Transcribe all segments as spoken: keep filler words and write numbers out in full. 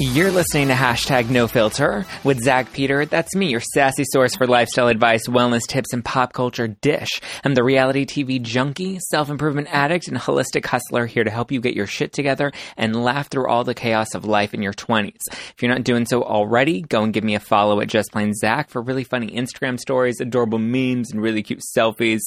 You're listening to Hashtag No Filter with Zach Peter. That's me, your sassy source for lifestyle advice, wellness tips, and pop culture dish. I'm the reality T V junkie, self-improvement addict, and holistic hustler here to help you get your shit together and laugh through all the chaos of life in your twenties. If you're not doing so already, go and give me a follow at JustPlainZach for really funny Instagram stories, adorable memes, and really cute selfies.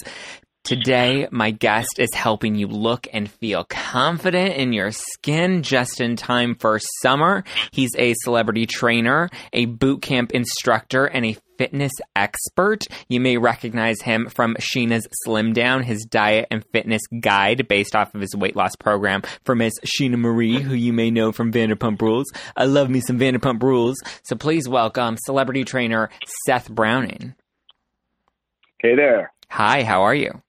Today, my guest is helping you look and feel confident in your skin just in time for summer. He's a celebrity trainer, a boot camp instructor, and a fitness expert. You may recognize him from Scheana's Slim Down, his diet and fitness guide based off of his weight loss program, for Miss Scheana Marie, who you may know from Vanderpump Rules. I love me some Vanderpump Rules. So please welcome celebrity trainer Seth Browning. Hey there. Hi, how are you?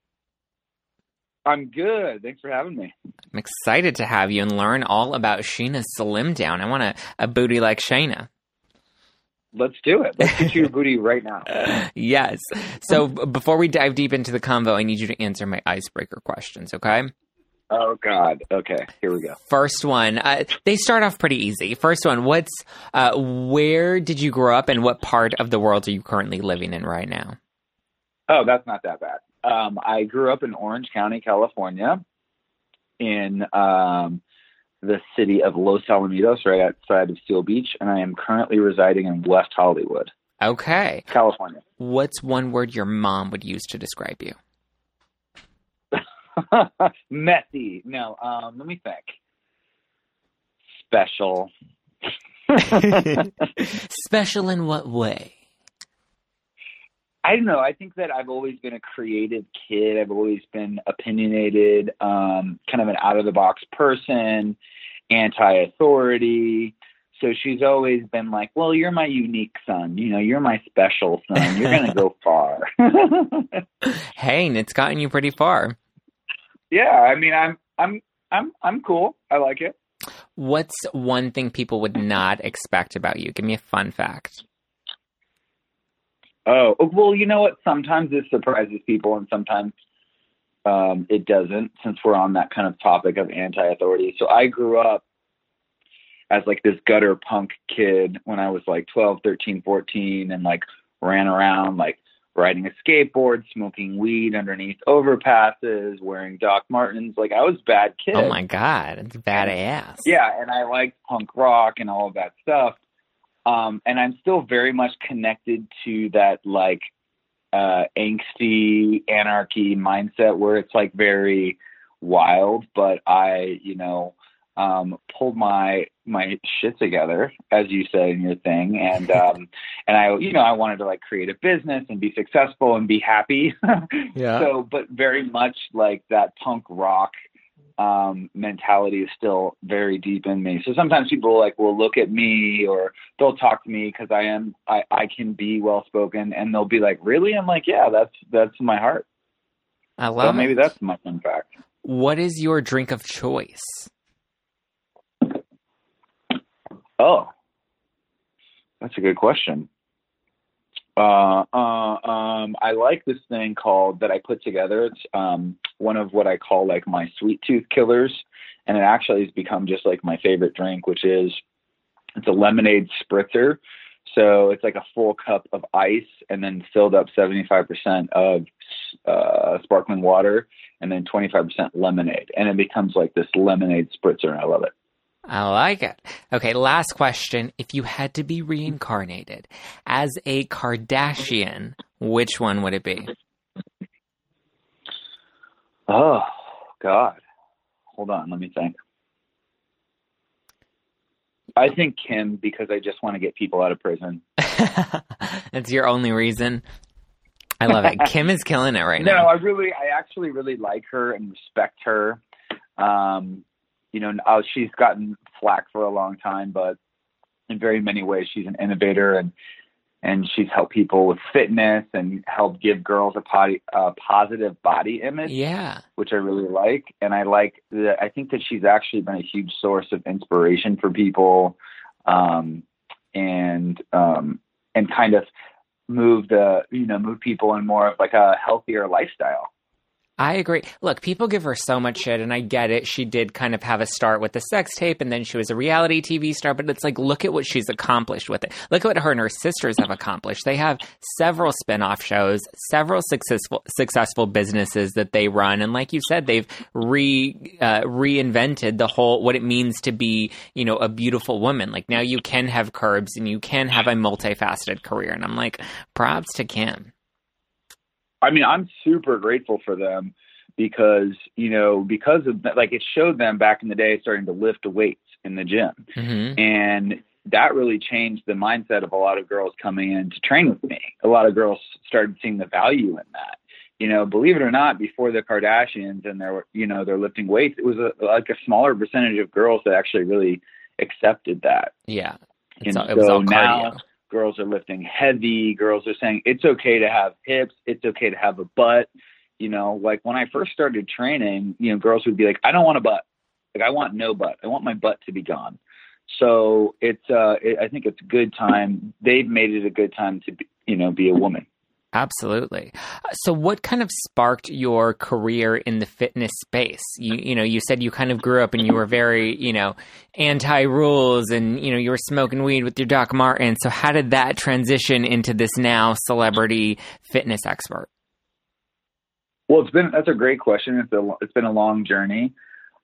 I'm good. Thanks for having me. I'm excited to have you and learn all about Scheana's Slim Down. I want a, a booty like Scheana. Let's do it. Let's get your booty right now. Uh, yes. So before we dive deep into the convo, I need you to answer my icebreaker questions, okay? Oh, God. Okay. Here we go. First one. Uh, they start off pretty easy. First one, what's uh, where did you grow up and what part of the world are you currently living in right now? Oh, that's not that bad. Um, I grew up in Orange County, California, in um, the city of Los Alamitos, right outside of Seal Beach, and I am currently residing in West Hollywood. Okay. California. What's one word your mom would use to describe you? Messy. No, um, let me think. Special. Special in what way? I don't know. I think that I've always been a creative kid. I've always been opinionated, um, kind of an out-of-the-box person, anti-authority. So she's always been like, well, you're my unique son. You know, you're my special son. You're going to go far. Hey, and it's gotten you pretty far. Yeah. I mean, I'm, I'm, I'm, I'm cool. I like it. What's one thing people would not expect about you? Give me a fun fact. Oh, well, you know what? Sometimes this surprises people and sometimes um, it doesn't, since we're on that kind of topic of anti-authority. So I grew up as like this gutter punk kid when I was like twelve, thirteen, fourteen, and like ran around like riding a skateboard, smoking weed underneath overpasses, wearing Doc Martens. Like I was a bad kid. Oh my God. It's badass. Yeah. And I liked punk rock and all of that stuff. Um, and I'm still very much connected to that, like, uh, angsty anarchy mindset where it's like very wild, but I, you know, um, pulled my, my shit together, as you said in your thing. And, um, and I, you know, I wanted to like create a business and be successful and be happy. Yeah. So, but very much like that punk rock, um, mentality is still very deep in me. So sometimes people like will look at me or they'll talk to me because I am, I, I can be well-spoken, and they'll be like, really? I'm like, yeah, that's, that's my heart. I love so it. Maybe that's my fun fact. What is your drink of choice? Oh, that's a good question. Uh, uh, um, I like this thing called that I put together. It's, um, one of what I call like my sweet tooth killers. And it actually has become just like my favorite drink, which is it's a lemonade spritzer. So it's like a full cup of ice and then filled up seventy-five percent of, uh, sparkling water and then twenty-five percent lemonade. And it becomes like this lemonade spritzer. And I love it. I like it. Okay, last question. If you had to be reincarnated as a Kardashian, which one would it be? Oh, God. Hold on, let me think. I think Kim, because I just want to get people out of prison. That's your only reason? I love it. Kim is killing it right no, now. No, I really, I actually really like her and respect her. Um... You know, she's gotten flack for a long time, but in very many ways, she's an innovator, and and she's helped people with fitness and helped give girls a, potty, a positive body image, yeah, which I really like. And I like that. I think that she's actually been a huge source of inspiration for people, um, and um, and kind of move the you know move people in more of like a healthier lifestyle. I agree. Look, people give her so much shit, and I get it. She did kind of have a start with the sex tape, and then she was a reality T V star, but it's like, look at what she's accomplished with it. Look at what her and her sisters have accomplished. They have several spinoff shows, several successful successful businesses that they run, and like you said, they've re uh, reinvented the whole, what it means to be, you know, a beautiful woman. Like, now you can have curves, and you can have a multifaceted career, and I'm like, props to Kim. I mean, I'm super grateful for them because, you know, because of that, like, it showed them back in the day starting to lift weights in the gym. Mm-hmm. And that really changed the mindset of a lot of girls coming in to train with me. A lot of girls started seeing the value in that. You know, believe it or not, before the Kardashians and their, you know, their lifting weights, it was a, like a smaller percentage of girls that actually really accepted that. Yeah. It's and all, it was so all now. Cardio. Girls are lifting heavy. Girls are saying it's okay to have hips. It's okay to have a butt. You know, like when I first started training, you know, girls would be like, I don't want a butt. Like, I want no butt. I want my butt to be gone. So it's, uh, it, I think it's a good time. They've made it a good time to be, you know, be a woman. Absolutely. So what kind of sparked your career in the fitness space? You, you know, you said you kind of grew up and you were very, you know, anti-rules and, you know, you were smoking weed with your Doc Martin. So how did that transition into this now celebrity fitness expert? Well, it's been, that's a great question. It's, a, it's been a long journey.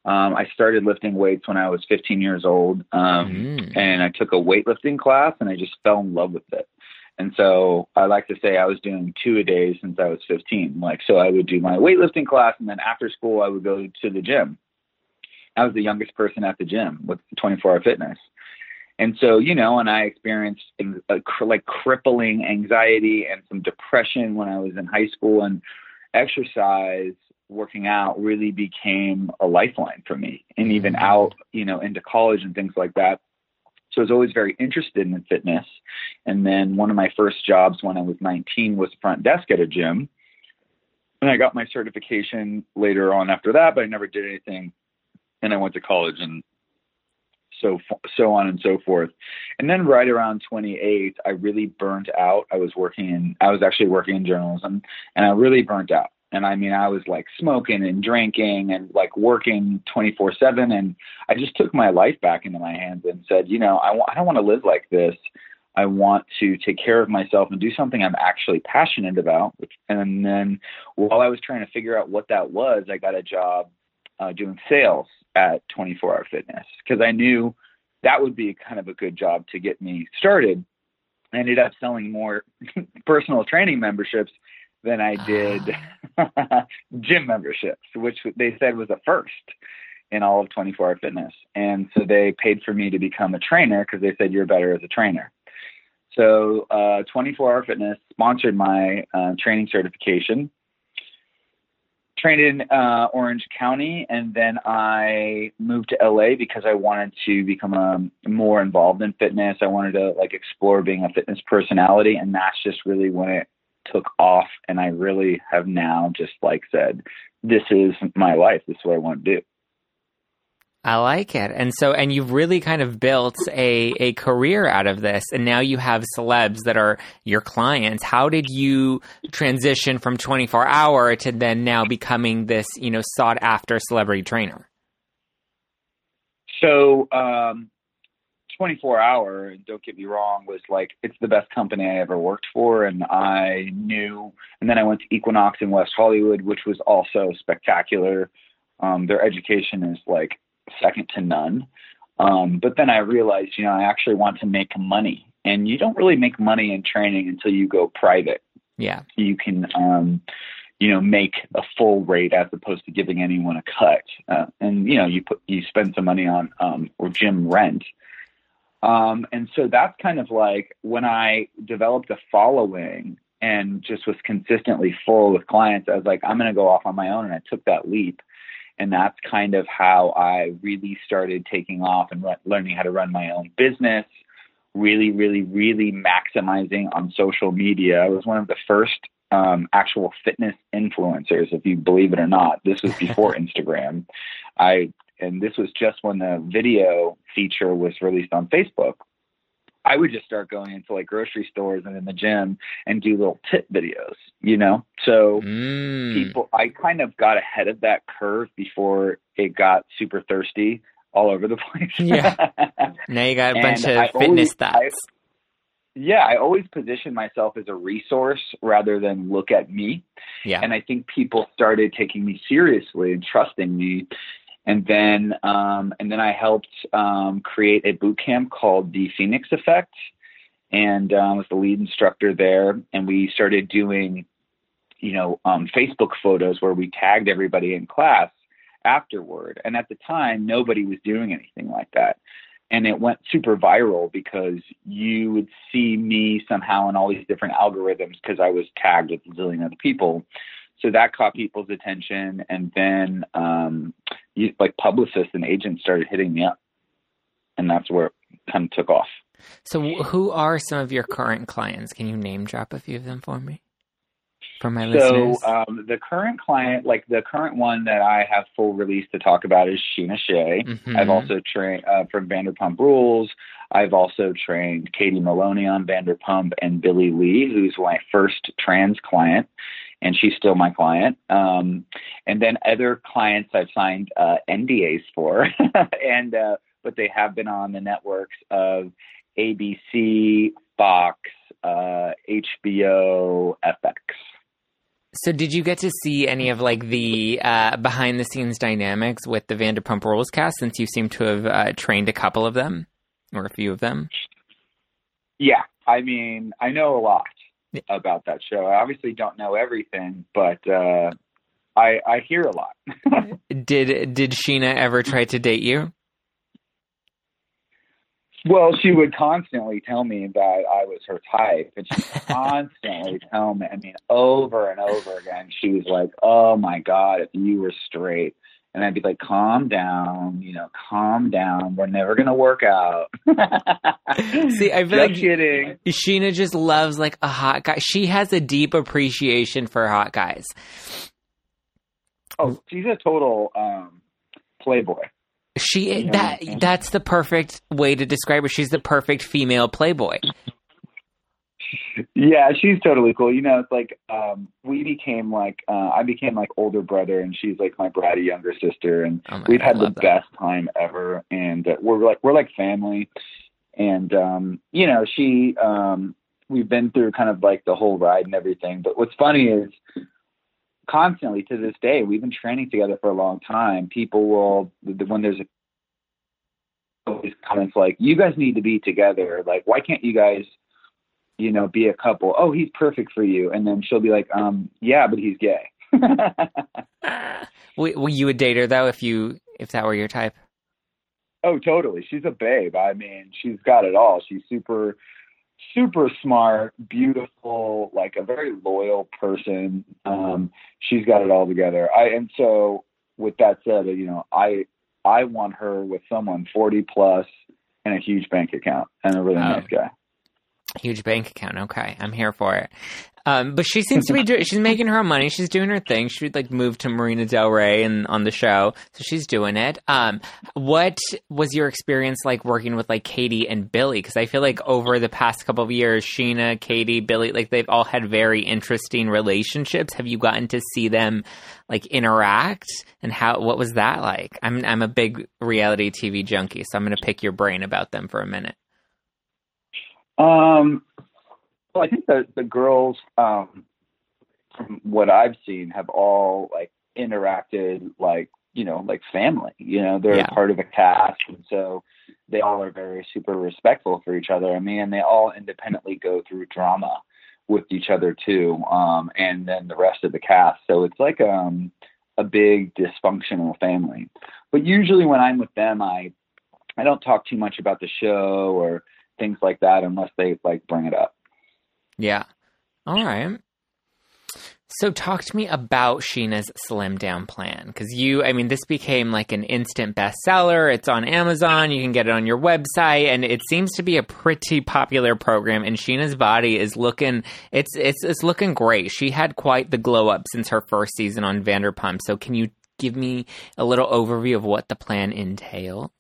Um, I started lifting weights when I was fifteen years old um, mm. and I took a weightlifting class and I just fell in love with it. And so I like to say I was doing two a day since I was fifteen. Like, so I would do my weightlifting class, and then after school, I would go to the gym. I was the youngest person at the gym with twenty-four hour fitness. And so, you know, and I experienced a, like crippling anxiety and some depression when I was in high school, and exercise, working out really became a lifeline for me. And even out, you know, into college and things like that. So I was always very interested in fitness. And then one of my first jobs when I was nineteen was front desk at a gym. And I got my certification later on after that, but I never did anything. And I went to college and so, so on and so forth. And then right around twenty-eight, I really burnt out. I was working in, I was actually working in journalism, and I really burnt out. And I mean, I was like smoking and drinking and like working twenty-four seven. And I just took my life back into my hands and said, you know, I, w- I don't want to live like this. I want to take care of myself and do something I'm actually passionate about. And then while I was trying to figure out what that was, I got a job uh, doing sales at twenty-four hour Fitness because I knew that would be kind of a good job to get me started. I ended up selling more personal training memberships than I did ah. gym memberships, which they said was a first in all of twenty-four hour Fitness. And so they paid for me to become a trainer because they said you're better as a trainer. So uh, twenty-four hour Fitness sponsored my uh, training certification. Trained in uh, Orange County, and then I moved to L A because I wanted to become um, more involved in fitness. I wanted to like explore being a fitness personality, and that's just really when it took off. And I really have now just like said, this is my life. This is what I want to do. I like it. And so, and you've really kind of built a, a career out of this. And now you have celebs that are your clients. How did you transition from twenty-four hour to then now becoming this, you know, sought after celebrity trainer? So, um, twenty-four hour, and don't get me wrong, was like, it's the best company I ever worked for. And I knew, and then I went to Equinox in West Hollywood, which was also spectacular. Um, their education is like second to none. Um, but then I realized, you know, I actually want to make money, and you don't really make money in training until you go private. Yeah. You can, um, you know, make a full rate as opposed to giving anyone a cut. Uh, and you know, you put, you spend some money on, um, or gym rent. Um, and so that's kind of like when I developed a following and just was consistently full with clients, I was like, I'm going to go off on my own. And I took that leap. And that's kind of how I really started taking off and re- learning how to run my own business, really, really, really maximizing on social media. I was one of the first um, actual fitness influencers, if you believe it or not. This was before Instagram. I And this was just when the video feature was released on Facebook. I would just start going into like grocery stores and in the gym and do little tip videos, you know? So mm. people, I kind of got ahead of that curve before it got super thirsty all over the place. Yeah. Now you got a bunch of I fitness always, thoughts. I, yeah. I always position myself as a resource rather than look at me. Yeah. And I think people started taking me seriously and trusting me. And then, um, and then I helped um, create a boot camp called the Phoenix Effect, and um, was the lead instructor there. And we started doing, you know, um, Facebook photos where we tagged everybody in class afterward. And at the time, nobody was doing anything like that. And it went super viral because you would see me somehow in all these different algorithms because I was tagged with a zillion other people. So that caught people's attention. And then um, you, like publicists and agents started hitting me up. And that's where it kind of took off. So who are some of your current clients? Can you name drop a few of them for me? For my listeners. So um, the current client, like the current one that I have full release to talk about is Scheana Shay. Mm-hmm. I've also trained uh, from Vanderpump Rules. I've also trained Katie Maloney on Vanderpump and Billy Lee, who's my first trans client. And she's still my client. Um, and then other clients I've signed uh, N D As for, and uh, but they have been on the networks of A B C, Fox, uh, H B O, F X. So did you get to see any of like the uh, behind the scenes dynamics with the Vanderpump Rules cast, since you seem to have uh, trained a couple of them or a few of them? Yeah, I mean, I know a lot about that show. I obviously don't know everything, but uh, I I hear a lot. Did did Scheana ever try to date you? Well, she would constantly tell me that I was her type, and she would constantly tell me, I mean, over and over again, she was like, "Oh my God, if you were straight." And I'd be like, calm down, you know, calm down. We're never going to work out. See, I feel just like kidding. Scheana just loves like a hot guy. She has a deep appreciation for hot guys. Oh, she's a total um, playboy. She you know that that's the perfect way to describe her. She's the perfect female playboy. Yeah, she's totally cool. You know, it's like um, we became like uh, I became like older brother, and she's like my bratty younger sister, and oh my, we've had the that. best time ever. And uh, we're like we're like family. And um, you know, she um, we've been through kind of like the whole ride and everything. But what's funny is constantly to this day, we've been training together for a long time. People will when there's a always comments like, "You guys need to be together. Like, why can't you guys?" you know, be a couple. Oh, he's perfect for you. And then she'll be like, um, yeah, but he's gay. Well, you would date her though, if you, if that were your type. Oh, totally. She's a babe. I mean, she's got it all. She's super, super smart, beautiful, like a very loyal person. Um, she's got it all together. I, and so with that said, you know, I, I want her with someone forty plus and a huge bank account and a really oh. nice guy. Huge bank account. Okay. I'm here for it. Um, but she seems to be doing, she's making her money. She's doing her thing. She would like move to Marina Del Rey and on the show. So she's doing it. Um, what was your experience like working with like Katie and Billy? Cause I feel like over the past couple of years, Scheana, Katie, Billy, like they've all had very interesting relationships. Have you gotten to see them like interact and how, what was that like? I'm, I'm a big reality T V junkie, so I'm going to pick your brain about them for a minute. Um, well, I think the, the girls, um, from what I've seen have all like interacted, like, you know, like family, you know, they're yeah. part of a cast. And so they all are very super respectful for each other. I mean, and they all independently go through drama with each other too. Um, and then the rest of the cast. So it's like, um, a big dysfunctional family, but usually when I'm with them, I, I don't talk too much about the show or things like that unless they like bring it up. Yeah. All right. So talk to me about Scheana's Slim Down plan, because you, I mean, this became like an instant bestseller. It's on Amazon. You can get it on your website, and it seems to be a pretty popular program. And Scheana's body is looking, it's it's it's looking great. She had quite the glow up since her first season on Vanderpump. So can you give me a little overview of what the plan entails?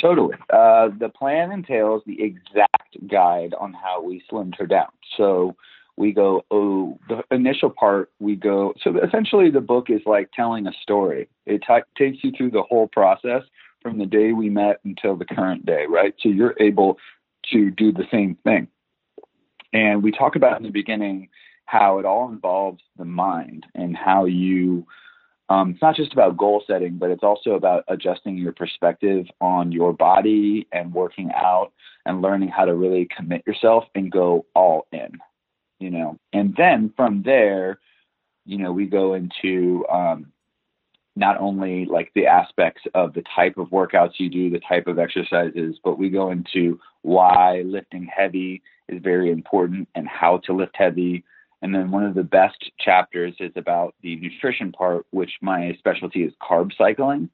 Totally. Uh, the plan entails the exact guide on how we slimmed her down. So we go, oh, the initial part, we go. So essentially the book is like telling a story. It t- takes you through the whole process from the day we met until the current day, right? So you're able to do the same thing. And we talk about in the beginning how it all involves the mind and how you, um, it's not just about goal setting, but it's also about adjusting your perspective on your body and working out and learning how to really commit yourself and go all in, you know. And then from there, you know, we go into, um, not only like the aspects of the type of workouts you do, the type of exercises, but we go into why lifting heavy is very important and how to lift heavy. And then one of the best chapters is about the nutrition part, which my specialty is carb cycling.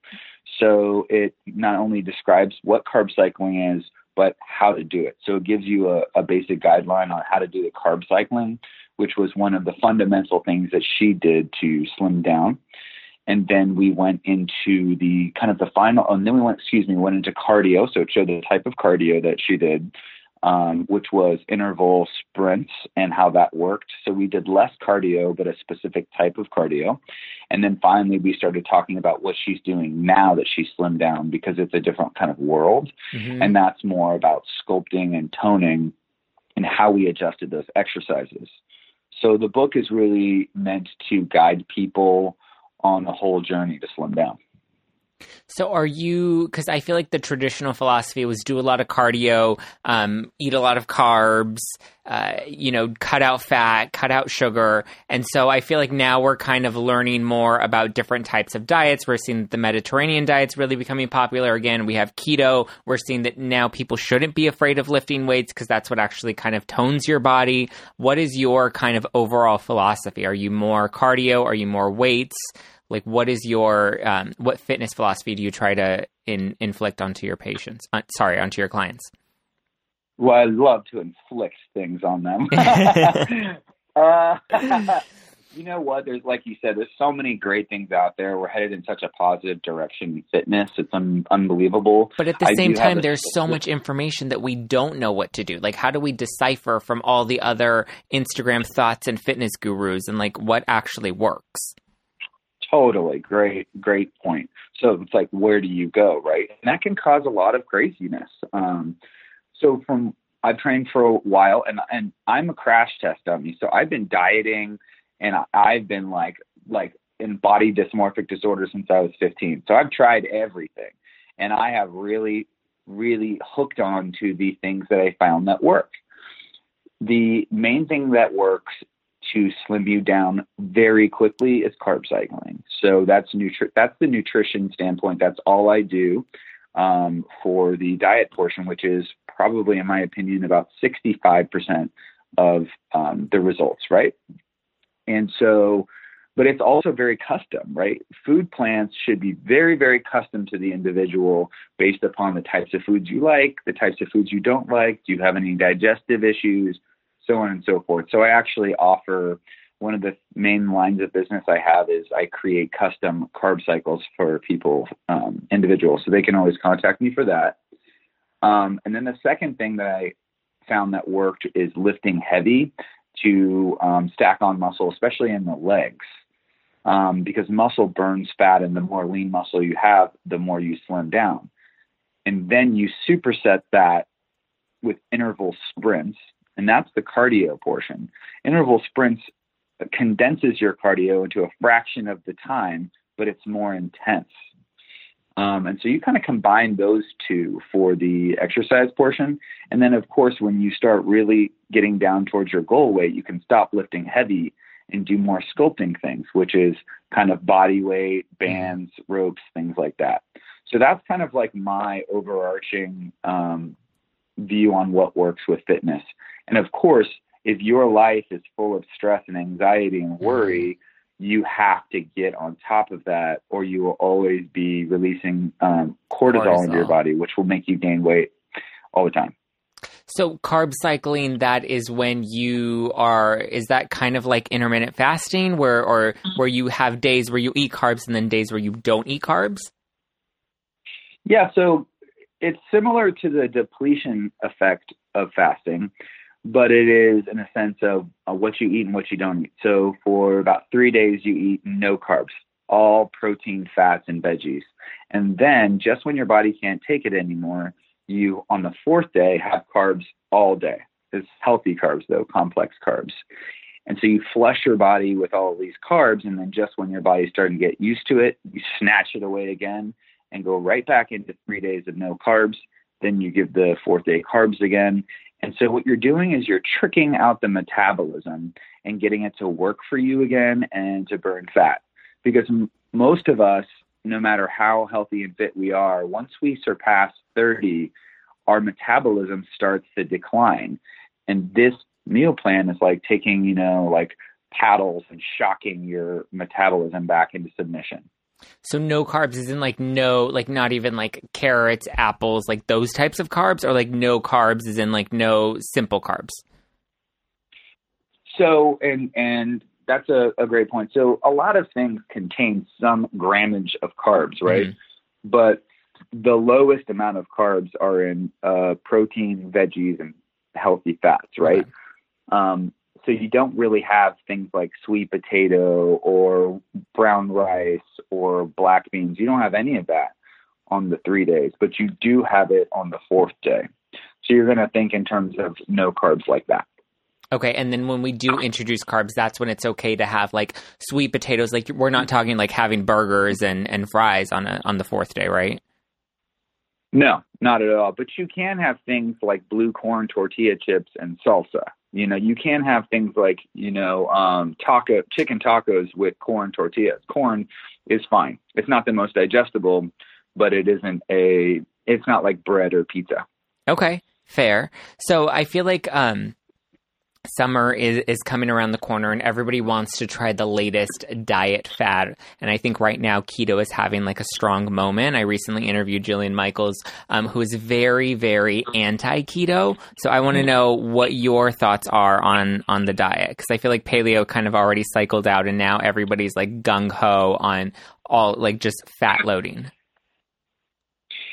So it not only describes what carb cycling is, but how to do it. So it gives you a, a basic guideline on how to do the carb cycling, which was one of the fundamental things that she did to slim down. And then we went into the kind of the final, and then we went, excuse me, went into cardio. So it showed the type of cardio that she did, um, which was interval sprints and how that worked. So we did less cardio, but a specific type of cardio. And then finally, we started talking about what she's doing now that she slimmed down, because it's a different kind of world. Mm-hmm. And that's more about sculpting and toning and how we adjusted those exercises. So the book is really meant to guide people on the whole journey to slim down. So are you, because I feel like the traditional philosophy was do a lot of cardio, um, eat a lot of carbs, uh, you know, cut out fat, cut out sugar. And so I feel like now we're kind of learning more about different types of diets. We're seeing that the Mediterranean diet's really becoming popular again. We have keto. We're seeing that now people shouldn't be afraid of lifting weights because that's what actually kind of tones your body. What is your kind of overall philosophy? Are you more cardio? Are you more weights? Like, what is your, um, what fitness philosophy do you try to in, inflict onto your patients? Uh, sorry, onto your clients? Well, I love to inflict things on them. uh, you know what? There's, like you said, there's so many great things out there. We're headed in such a positive direction in fitness. It's un- unbelievable. But at the I same time, there's a- so much information that we don't know what to do. Like, how do we decipher from all the other Instagram thoughts and fitness gurus and like what actually works? Totally. Great, great point. So it's like, where do you go, right? And that can cause a lot of craziness. Um, so from I've trained for a while, and and I'm a crash test dummy. So I've been dieting, and I, I've been like like in body dysmorphic disorder since I was fifteen. So I've tried everything, and I have really, really hooked on to the things that I found that work. The main thing that works to slim you down very quickly is carb cycling. So that's nutri- that's the nutrition standpoint. That's all I do um, for the diet portion, which is probably, in my opinion, about sixty-five percent of um, the results, right? And so, but it's also very custom, right? Food plans should be very, very custom to the individual based upon the types of foods you like, the types of foods you don't like. Do you have any digestive issues? So on and so forth. So I actually offer, one of the main lines of business I have is I create custom carb cycles for people, um, individuals. So they can always contact me for that. Um, and then the second thing that I found that worked is lifting heavy to um, stack on muscle, especially in the legs, um, because muscle burns fat, and the more lean muscle you have, the more you slim down. And then you superset that with interval sprints. And that's the cardio portion. Interval sprints condenses your cardio into a fraction of the time, but it's more intense. Um, and so you kind of combine those two for the exercise portion. And then, of course, when you start really getting down towards your goal weight, you can stop lifting heavy and do more sculpting things, which is kind of body weight, bands, ropes, things like that. So that's kind of like my overarching um, view on what works with fitness. And of course, if your life is full of stress and anxiety and worry, you have to get on top of that, or you will always be releasing um, cortisol, cortisol into your body, which will make you gain weight all the time. So carb cycling, that is when you are, is that kind of like intermittent fasting where, or where you have days where you eat carbs and then days where you don't eat carbs? Yeah. So it's similar to the depletion effect of fasting, but it is in a sense of uh, what you eat and what you don't eat. So for about three days, you eat no carbs, all protein, fats, and veggies. And then just when your body can't take it anymore, you on the fourth day have carbs all day. It's healthy carbs, though, complex carbs. And so you flush your body with all of these carbs, and then just when your body's starting to get used to it, you snatch it away again and go right back into three days of no carbs. Then you give the fourth day carbs again. And so what you're doing is you're tricking out the metabolism and getting it to work for you again and to burn fat. Because m- most of us, no matter how healthy and fit we are, once we surpass thirty, our metabolism starts to decline. And this meal plan is like taking, you know, like paddles and shocking your metabolism back into submission. So no carbs is in like no, like not even like carrots, apples, like those types of carbs, or like no carbs is in like no simple carbs. So, and, and that's a, a great point. So a lot of things contain some grammage of carbs, right? Mm-hmm. But the lowest amount of carbs are in uh, protein, veggies, and healthy fats, right? Okay. Um, so you don't really have things like sweet potato or brown rice or black beans. You don't have any of that on the three days, but you do have it on the fourth day. So you're going to think in terms of no carbs like that. Okay. And then when we do introduce carbs, that's when it's okay to have like sweet potatoes. Like we're not talking like having burgers and, and fries on a, on the fourth day, right? No, not at all. But you can have things like blue corn tortilla chips and salsa. You know, you can have things like, you know, um, taco, chicken tacos with corn tortillas. Corn is fine. It's not the most digestible, but it isn't a, it's not like bread or pizza. Okay, fair. So I feel like, um, summer is, is coming around the corner and everybody wants to try the latest diet fad. And I think right now keto is having like a strong moment. I recently interviewed Jillian Michaels, um, who is very, very anti-keto. So I want to know what your thoughts are on, on the diet, because I feel like paleo kind of already cycled out and now everybody's like gung-ho on all like just fat loading.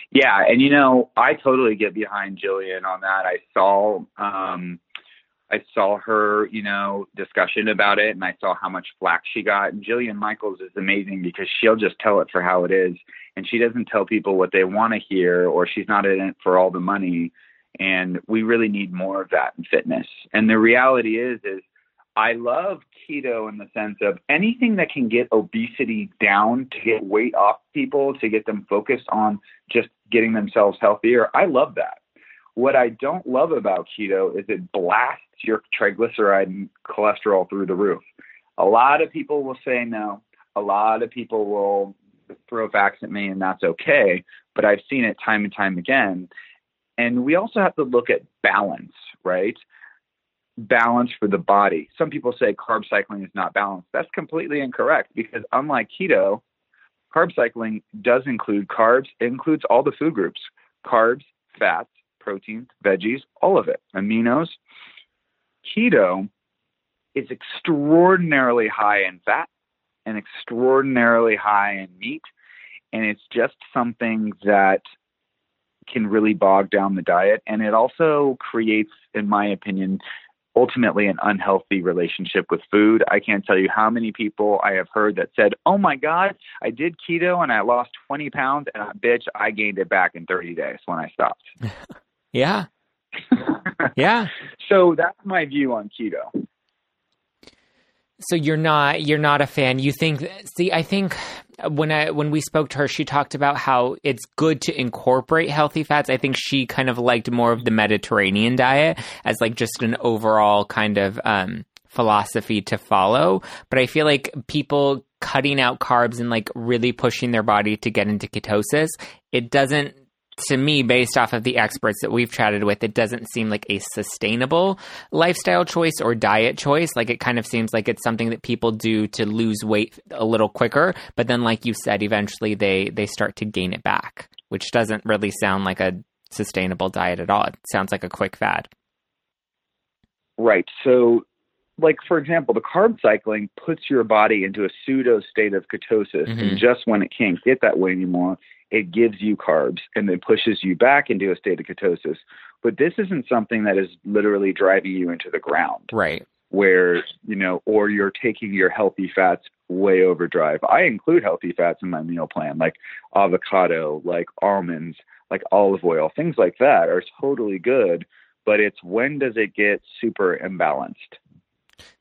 Yeah. And, you know, I totally get behind Jillian on that. I saw, um, I saw her, you know, discussion about it, and I saw how much flack she got. And Jillian Michaels is amazing because she'll just tell it for how it is, and she doesn't tell people what they want to hear, or she's not in it for all the money. And we really need more of that in fitness. And the reality is, is I love keto in the sense of anything that can get obesity down, to get weight off people, to get them focused on just getting themselves healthier. I love that. What I don't love about keto is it blasts your triglyceride and cholesterol through the roof. A lot of people will say no. A lot of people will throw facts at me, and that's okay. But I've seen it time and time again. And we also have to look at balance, right? Balance for the body. Some people say carb cycling is not balanced. That's completely incorrect, because unlike keto, carb cycling does include carbs. It includes all the food groups: carbs, fats, proteins, veggies, all of it, aminos. Keto is extraordinarily high in fat and extraordinarily high in meat. And it's just something that can really bog down the diet. And it also creates, in my opinion, ultimately an unhealthy relationship with food. I can't tell you how many people I have heard that said, oh my God, I did keto and I lost twenty pounds, and I, bitch, I gained it back in thirty days when I stopped. Yeah. Yeah. So that's my view on keto. So you're not, you're not a fan. You think, see, I think when I, when we spoke to her, she talked about how it's good to incorporate healthy fats. I think she kind of liked more of the Mediterranean diet as like just an overall kind of, um, philosophy to follow. But I feel like people cutting out carbs and like really pushing their body to get into ketosis, it doesn't, to me, based off of the experts that we've chatted with, it doesn't seem like a sustainable lifestyle choice or diet choice. Like it kind of seems like it's something that people do to lose weight a little quicker. But then, like you said, eventually they, they start to gain it back, which doesn't really sound like a sustainable diet at all. It sounds like a quick fad. Right. So like, for example, the carb cycling puts your body into a pseudo state of ketosis. Mm-hmm. And just when it can't get that way anymore, it gives you carbs and then pushes you back into a state of ketosis. But this isn't something that is literally driving you into the ground. Right. Where, you know, or you're taking your healthy fats way overdrive. I include healthy fats in my meal plan, like avocado, like almonds, like olive oil, things like that are totally good. But it's when does it get super imbalanced?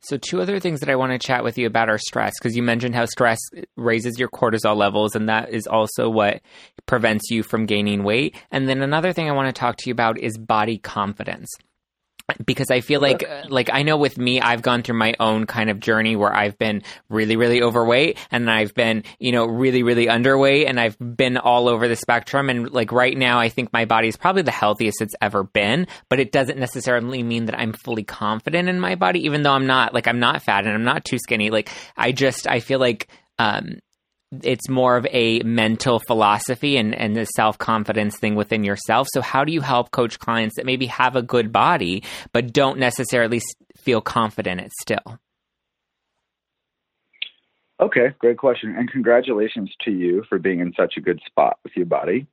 So two other things that I want to chat with you about are stress, because you mentioned how stress raises your cortisol levels, and that is also what prevents you from gaining weight. And then another thing I want to talk to you about is body confidence. Because I feel like, like I know with me, I've gone through my own kind of journey where I've been really, really overweight, and I've been, you know, really, really underweight, and I've been all over the spectrum. And like right now, I think my body is probably the healthiest it's ever been, but it doesn't necessarily mean that I'm fully confident in my body, even though I'm not, like, I'm not fat and I'm not too skinny. Like I just, I feel like, um, it's more of a mental philosophy and, and the self-confidence thing within yourself. So how do you help coach clients that maybe have a good body, but don't necessarily feel confident in it still? Okay, great question. And congratulations to you for being in such a good spot with your body.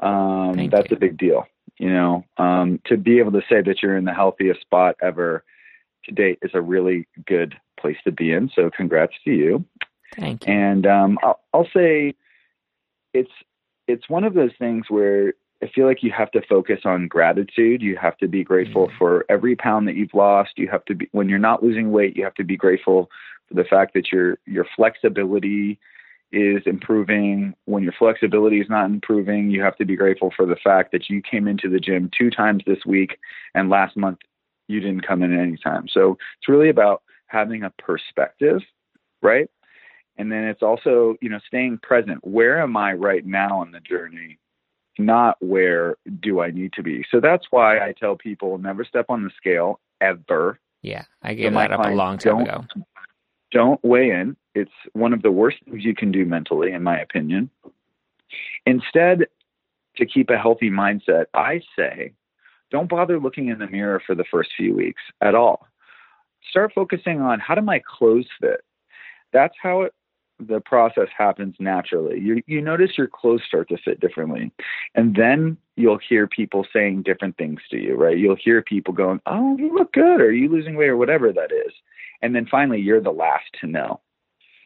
Um, Thank that's you. A big deal. You know, um, to be able to say that you're in the healthiest spot ever to date is a really good place to be in. So congrats to you. Thank you. And um, I'll, I'll say it's it's one of those things where I feel like you have to focus on gratitude. You have to be grateful mm-hmm. for every pound that you've lost. You have to be, when you're not losing weight, you have to be grateful for the fact that your your flexibility is improving. When your flexibility is not improving, you have to be grateful for the fact that you came into the gym two times this week, and last month you didn't come in any time. So it's really about having a perspective, right? And then it's also, you know, staying present. Where am I right now on the journey? Not where do I need to be? So that's why I tell people never step on the scale ever. Yeah, I gave so that up a long time don't, ago. Don't weigh in. It's one of the worst things you can do mentally, in my opinion. Instead, to keep a healthy mindset, I say, don't bother looking in the mirror for the first few weeks at all. Start focusing on how do my clothes fit? That's how it the process happens naturally. You you notice your clothes start to fit differently. And then you'll hear people saying different things to you, right? You'll hear people going, oh, you look good, or are you losing weight, or whatever that is. And then finally, you're the last to know.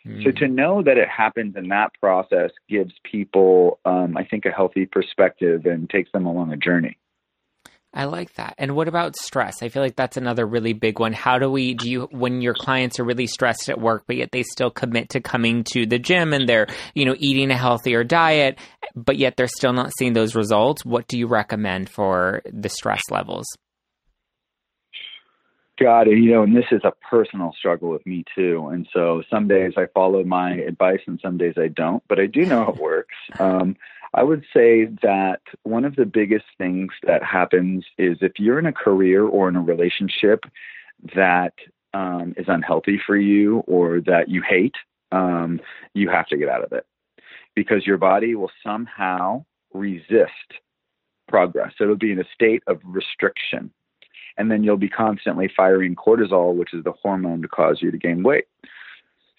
Mm. So to know that it happens in that process gives people, um, I think, a healthy perspective and takes them along a journey. I like that. And what about stress? I feel like that's another really big one. How do we, do you, when your clients are really stressed at work, but yet they still commit to coming to the gym and they're, you know, eating a healthier diet, but yet they're still not seeing those results. What do you recommend for the stress levels? God, you know, and this is a personal struggle with me too. And so some days I follow my advice and some days I don't, but I do know it works. Um, I would say that one of the biggest things that happens is if you're in a career or in a relationship that um, is unhealthy for you or that you hate, um, you have to get out of it because your body will somehow resist progress. So it'll be in a state of restriction. And then you'll be constantly firing cortisol, which is the hormone to cause you to gain weight.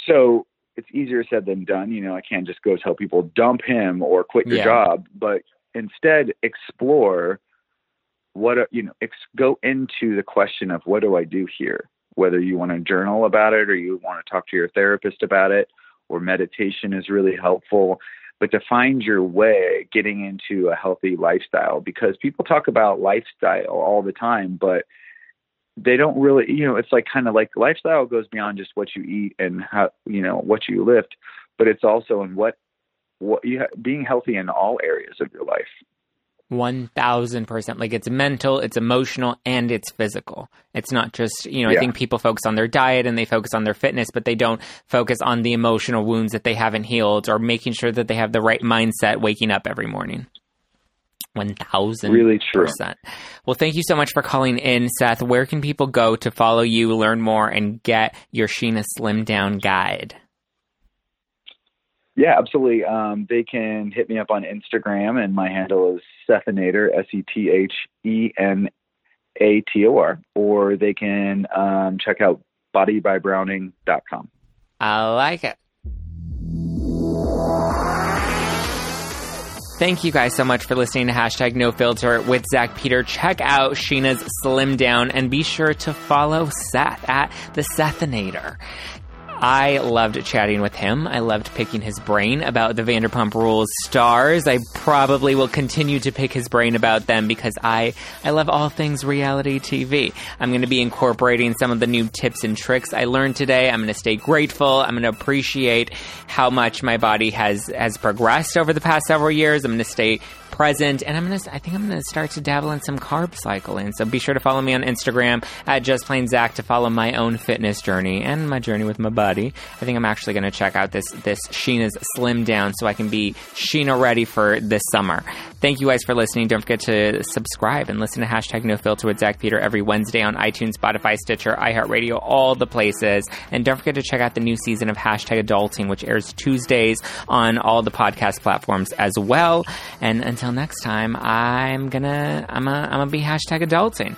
So it's easier said than done. You know, I can't just go tell people dump him or quit your yeah. job, but instead explore what, you know, ex- go into the question of what do I do here? Whether you want to journal about it or you want to talk to your therapist about it, or meditation is really helpful, but to find your way getting into a healthy lifestyle, because people talk about lifestyle all the time, but they don't really, you know, it's like kind of like lifestyle goes beyond just what you eat and how, you know, what you lift, but it's also in what, what you ha- being healthy in all areas of your life. one thousand percent. Like it's mental, it's emotional, and it's physical. It's not just, you know, yeah. I think people focus on their diet and they focus on their fitness, but they don't focus on the emotional wounds that they haven't healed or making sure that they have the right mindset waking up every morning. one thousand percent. Really true. Well, thank you so much for calling in, Seth. Where can people go to follow you, learn more, and get your Scheana Slim Down guide? Yeah, absolutely. Um, they can hit me up on Instagram, and my handle is Sethinator, S E T H E N S H A T O R, or they can um, check out body by browning dot com. I like it. Thank you guys so much for listening to Hashtag No Filter with Zach Peter. Check out Scheana's Slim Down and be sure to follow Seth at the Sethinator. I loved chatting with him. I loved picking his brain about the Vanderpump Rules stars. I probably will continue to pick his brain about them because I, I love all things reality T V. I'm going to be incorporating some of the new tips and tricks I learned today. I'm going to stay grateful. I'm going to appreciate how much my body has, has progressed over the past several years. I'm going to stay present, and I'm gonna. I think I'm gonna start to dabble in some carb cycling. So be sure to follow me on Instagram at JustPlainZach to follow my own fitness journey and my journey with my body. I think I'm actually gonna check out this this Scheana's Slim Down so I can be Scheana ready for this summer. Thank you guys for listening. Don't forget to subscribe and listen to Hashtag No Filter with Zach Peter every Wednesday on iTunes, Spotify, Stitcher, iHeartRadio, all the places. And don't forget to check out the new season of Hashtag Adulting, which airs Tuesdays on all the podcast platforms as well. And until next time, I'm gonna I'm a, I'm gonna be hashtag adulting.